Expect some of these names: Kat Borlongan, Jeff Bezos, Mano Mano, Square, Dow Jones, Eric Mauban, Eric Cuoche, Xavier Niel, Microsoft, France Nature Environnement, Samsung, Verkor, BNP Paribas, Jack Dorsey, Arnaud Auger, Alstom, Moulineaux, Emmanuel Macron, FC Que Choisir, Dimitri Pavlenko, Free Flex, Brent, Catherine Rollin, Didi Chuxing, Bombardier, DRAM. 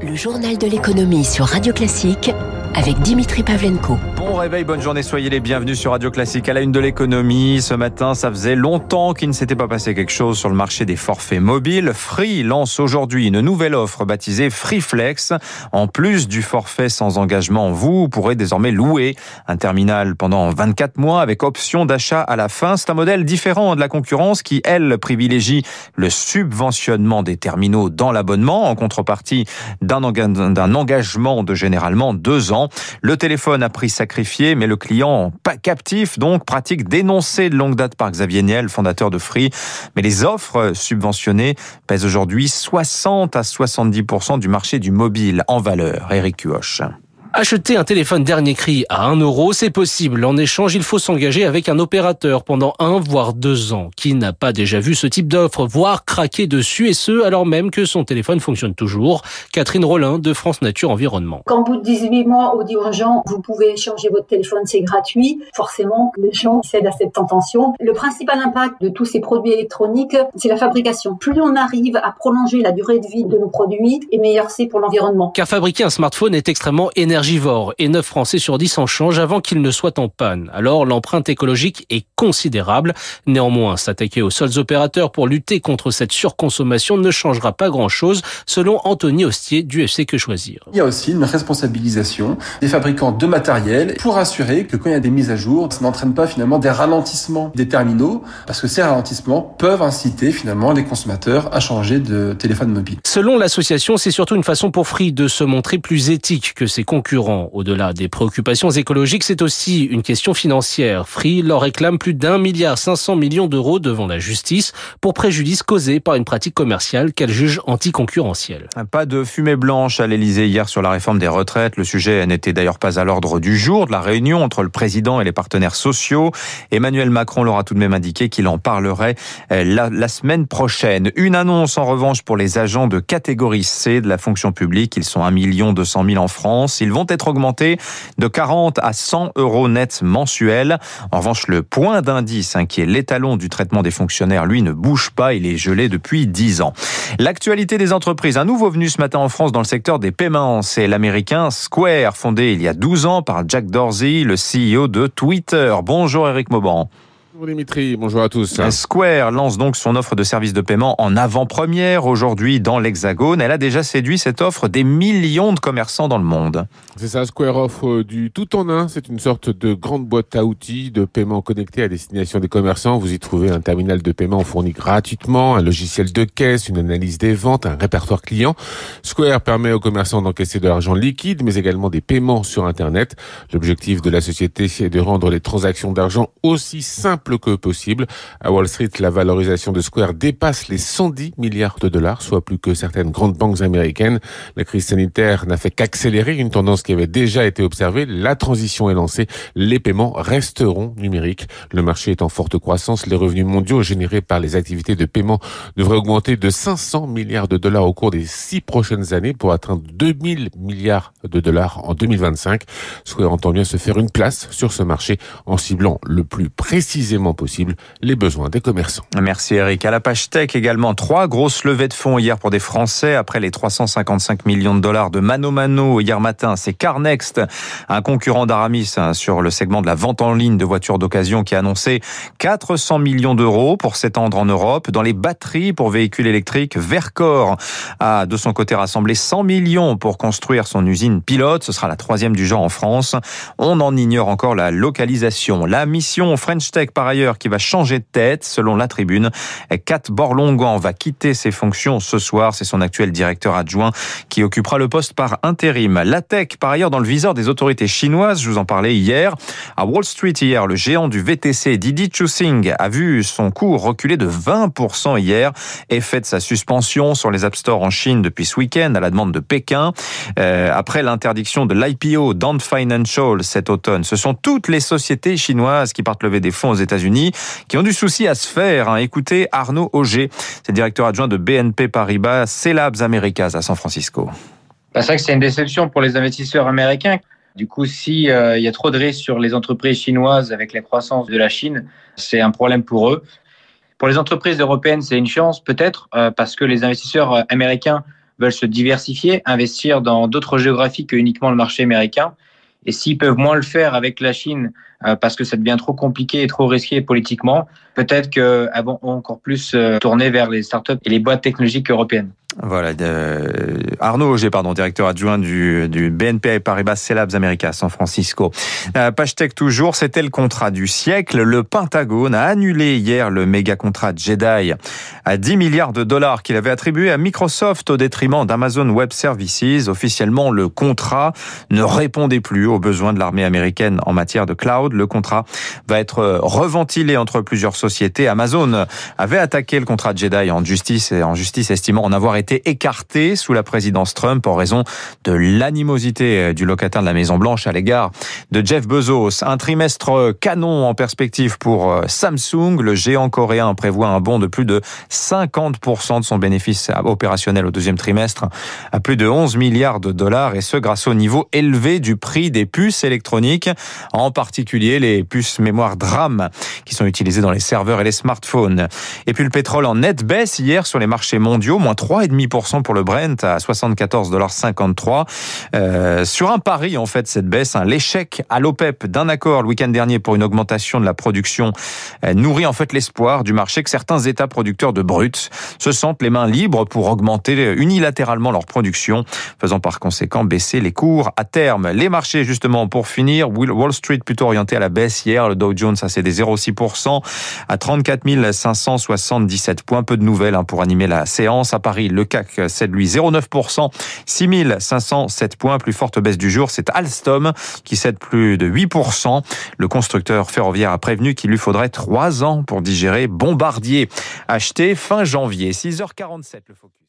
Le journal de l'économie sur Radio Classique avec Dimitri Pavlenko. Bon réveil, bonne journée, soyez les bienvenus sur Radio Classique. À la une de l'économie, ce matin, ça faisait longtemps qu'il ne s'était pas passé quelque chose sur le marché des forfaits mobiles. Free lance aujourd'hui une nouvelle offre baptisée Free Flex. En plus du forfait sans engagement, vous pourrez désormais louer un terminal pendant 24 mois avec option d'achat à la fin. C'est un modèle différent de la concurrence qui, elle, privilégie le subventionnement des terminaux dans l'abonnement en contrepartie d'un engagement de généralement 2 ans. Le téléphone à prix sacrifié, mais le client pas captif, donc pratique dénoncée de longue date par Xavier Niel, fondateur de Free. Mais les offres subventionnées pèsent aujourd'hui 60 à 70% du marché du mobile en valeur. Eric Cuoche. Acheter un téléphone dernier cri à 1 €, c'est possible. En échange, il faut s'engager avec un opérateur pendant 1 voire 2 ans. Qui n'a pas déjà vu ce type d'offre, voire craquer dessus, et ce, alors même que son téléphone fonctionne toujours? Catherine Rollin de France Nature Environnement. Quand vous 18 mois au dit aux gens, vous pouvez échanger votre téléphone, c'est gratuit, forcément, les gens cèdent à cette tentation. Le principal impact de tous ces produits électroniques, c'est la fabrication. Plus on arrive à prolonger la durée de vie de nos produits, et meilleur c'est pour l'environnement. Car fabriquer un smartphone est extrêmement énergivore. Et 9 Français sur 10 en changent avant qu'ils ne soient en panne. Alors l'empreinte écologique est considérable. Néanmoins, s'attaquer aux seuls opérateurs pour lutter contre cette surconsommation ne changera pas grand-chose, selon Anthony Hostier du FC Que Choisir. Il y a aussi une responsabilisation des fabricants de matériel pour assurer que quand il y a des mises à jour, ça n'entraîne pas finalement des ralentissements des terminaux, parce que ces ralentissements peuvent inciter finalement les consommateurs à changer de téléphone mobile. Selon l'association, c'est surtout une façon pour Free de se montrer plus éthique que ses concurrents. Au-delà des préoccupations écologiques, c'est aussi une question financière. Free leur réclame plus d'1,5 milliard d'euros devant la justice pour préjudice causé par une pratique commerciale qu'elle juge anticoncurrentielle. Pas de fumée blanche à l'Élysée hier sur la réforme des retraites. Le sujet n'était d'ailleurs pas à l'ordre du jour de la réunion entre le président et les partenaires sociaux. Emmanuel Macron leur a tout de même indiqué qu'il en parlerait la semaine prochaine. Une annonce en revanche pour les agents de catégorie C de la fonction publique. Ils sont 1 200 000 en France. Ils vont être augmentés de 40 à 100 € net mensuels. En revanche, le point d'indice, qui est l'étalon du traitement des fonctionnaires, lui ne bouge pas, il est gelé depuis 10 ans. L'actualité des entreprises, un nouveau venu ce matin en France dans le secteur des paiements, c'est l'américain Square, fondé il y a 12 ans par Jack Dorsey, le CEO de Twitter. Bonjour Eric Mauban. Bonjour Dimitri, bonjour à tous. Square lance donc son offre de services de paiement en avant-première aujourd'hui dans l'Hexagone. Elle a déjà séduit, cette offre, des millions de commerçants dans le monde. C'est ça, Square offre du tout en un. C'est une sorte de grande boîte à outils de paiement connecté à destination des commerçants. Vous y trouvez un terminal de paiement fourni gratuitement, un logiciel de caisse, une analyse des ventes, un répertoire client. Square permet aux commerçants d'encaisser de l'argent liquide, mais également des paiements sur Internet. L'objectif de la société est de rendre les transactions d'argent aussi simples que possible. À Wall Street, la valorisation de Square dépasse les 110 milliards $, soit plus que certaines grandes banques américaines. La crise sanitaire n'a fait qu'accélérer une tendance qui avait déjà été observée. La transition est lancée. Les paiements resteront numériques. Le marché est en forte croissance. Les revenus mondiaux générés par les activités de paiement devraient augmenter de 500 milliards $ au cours des 6 prochaines années pour atteindre 2000 milliards $ en 2025. Square entend bien se faire une place sur ce marché en ciblant le plus précisément possible les besoins des commerçants. Merci Eric. À la page tech également, 3 grosses levées de fonds hier pour des Français. Après les 355 millions de dollars de Mano Mano hier matin, c'est Carnext, un concurrent d'Aramis sur le segment de la vente en ligne de voitures d'occasion, qui a annoncé 400 millions d'euros pour s'étendre en Europe. Dans les batteries pour véhicules électriques, Verkor a de son côté rassemblé 100 millions pour construire son usine pilote. Ce sera la 3e du genre en France. On en ignore encore la localisation. La mission French Tech, par ailleurs, qui va changer de tête, selon La Tribune. Kat Borlongan va quitter ses fonctions ce soir. C'est son actuel directeur adjoint qui occupera le poste par intérim. La tech, par ailleurs, dans le viseur des autorités chinoises. Je vous en parlais hier. À Wall Street, hier, le géant du VTC, Didi Chuxing, a vu son cours reculer de 20% hier, effet de sa suspension sur les App Store en Chine depuis ce week-end, à la demande de Pékin. Après l'interdiction de l'IPO d'Ant Financial cet automne, ce sont toutes les sociétés chinoises qui partent lever des fonds aux États-Unis qui ont du souci à se faire. Écoutez Arnaud Auger, c'est directeur adjoint de BNP Paribas, Celabs America à San Francisco. C'est vrai que c'est une déception pour les investisseurs américains. Du coup, si il y a trop de risques sur les entreprises chinoises avec la croissance de la Chine, c'est un problème pour eux. Pour les entreprises européennes, c'est une chance peut-être parce que les investisseurs américains veulent se diversifier, investir dans d'autres géographies que uniquement le marché américain. Et s'ils peuvent moins le faire avec la Chine, parce que ça devient trop compliqué et trop risqué politiquement, peut-être qu'elles vont encore plus tourner vers les startups et les boîtes technologiques européennes. Voilà, Arnaud Auger, directeur adjoint du BNP Paribas Celabs America, San Francisco. Page Tech toujours, c'était le contrat du siècle. Le Pentagone a annulé hier le méga contrat Jedi à 10 milliards de dollars qu'il avait attribué à Microsoft au détriment d'Amazon Web Services. Officiellement, le contrat ne répondait plus aux besoins de l'armée américaine en matière de cloud. Le contrat va être reventilé entre plusieurs sociétés. Amazon avait attaqué le contrat Jedi en justice, estimant en avoir été écarté sous la présidence Trump en raison de l'animosité du locataire de la Maison-Blanche à l'égard de Jeff Bezos. Un trimestre canon en perspective pour Samsung. Le géant coréen prévoit un bond de plus de 50% de son bénéfice opérationnel au deuxième trimestre à plus de 11 milliards de dollars et ce grâce au niveau élevé du prix des puces électroniques, en particulier les puces mémoire DRAM qui sont utilisées dans les serveurs et les smartphones. Et puis le pétrole en nette baisse hier sur les marchés mondiaux, moins 3,5% pour le Brent à 74,53 $. Sur un pari, en fait, cette baisse, l'échec à l'OPEP d'un accord le week-end dernier pour une augmentation de la production nourrit en fait l'espoir du marché que certains États producteurs de brut se sentent les mains libres pour augmenter unilatéralement leur production, faisant par conséquent baisser les cours à terme. Les marchés, justement, pour finir, Wall Street plutôt orienté à la baisse hier. Le Dow Jones a cédé 0,6% à 34 577 points. Peu de nouvelles pour animer la séance. À Paris, le CAC cède lui 0,9%, 6507 points. Plus forte baisse du jour, c'est Alstom qui cède plus de 8%. Le constructeur ferroviaire a prévenu qu'il lui faudrait 3 ans pour digérer Bombardier, acheté fin janvier. 6h47, le focus.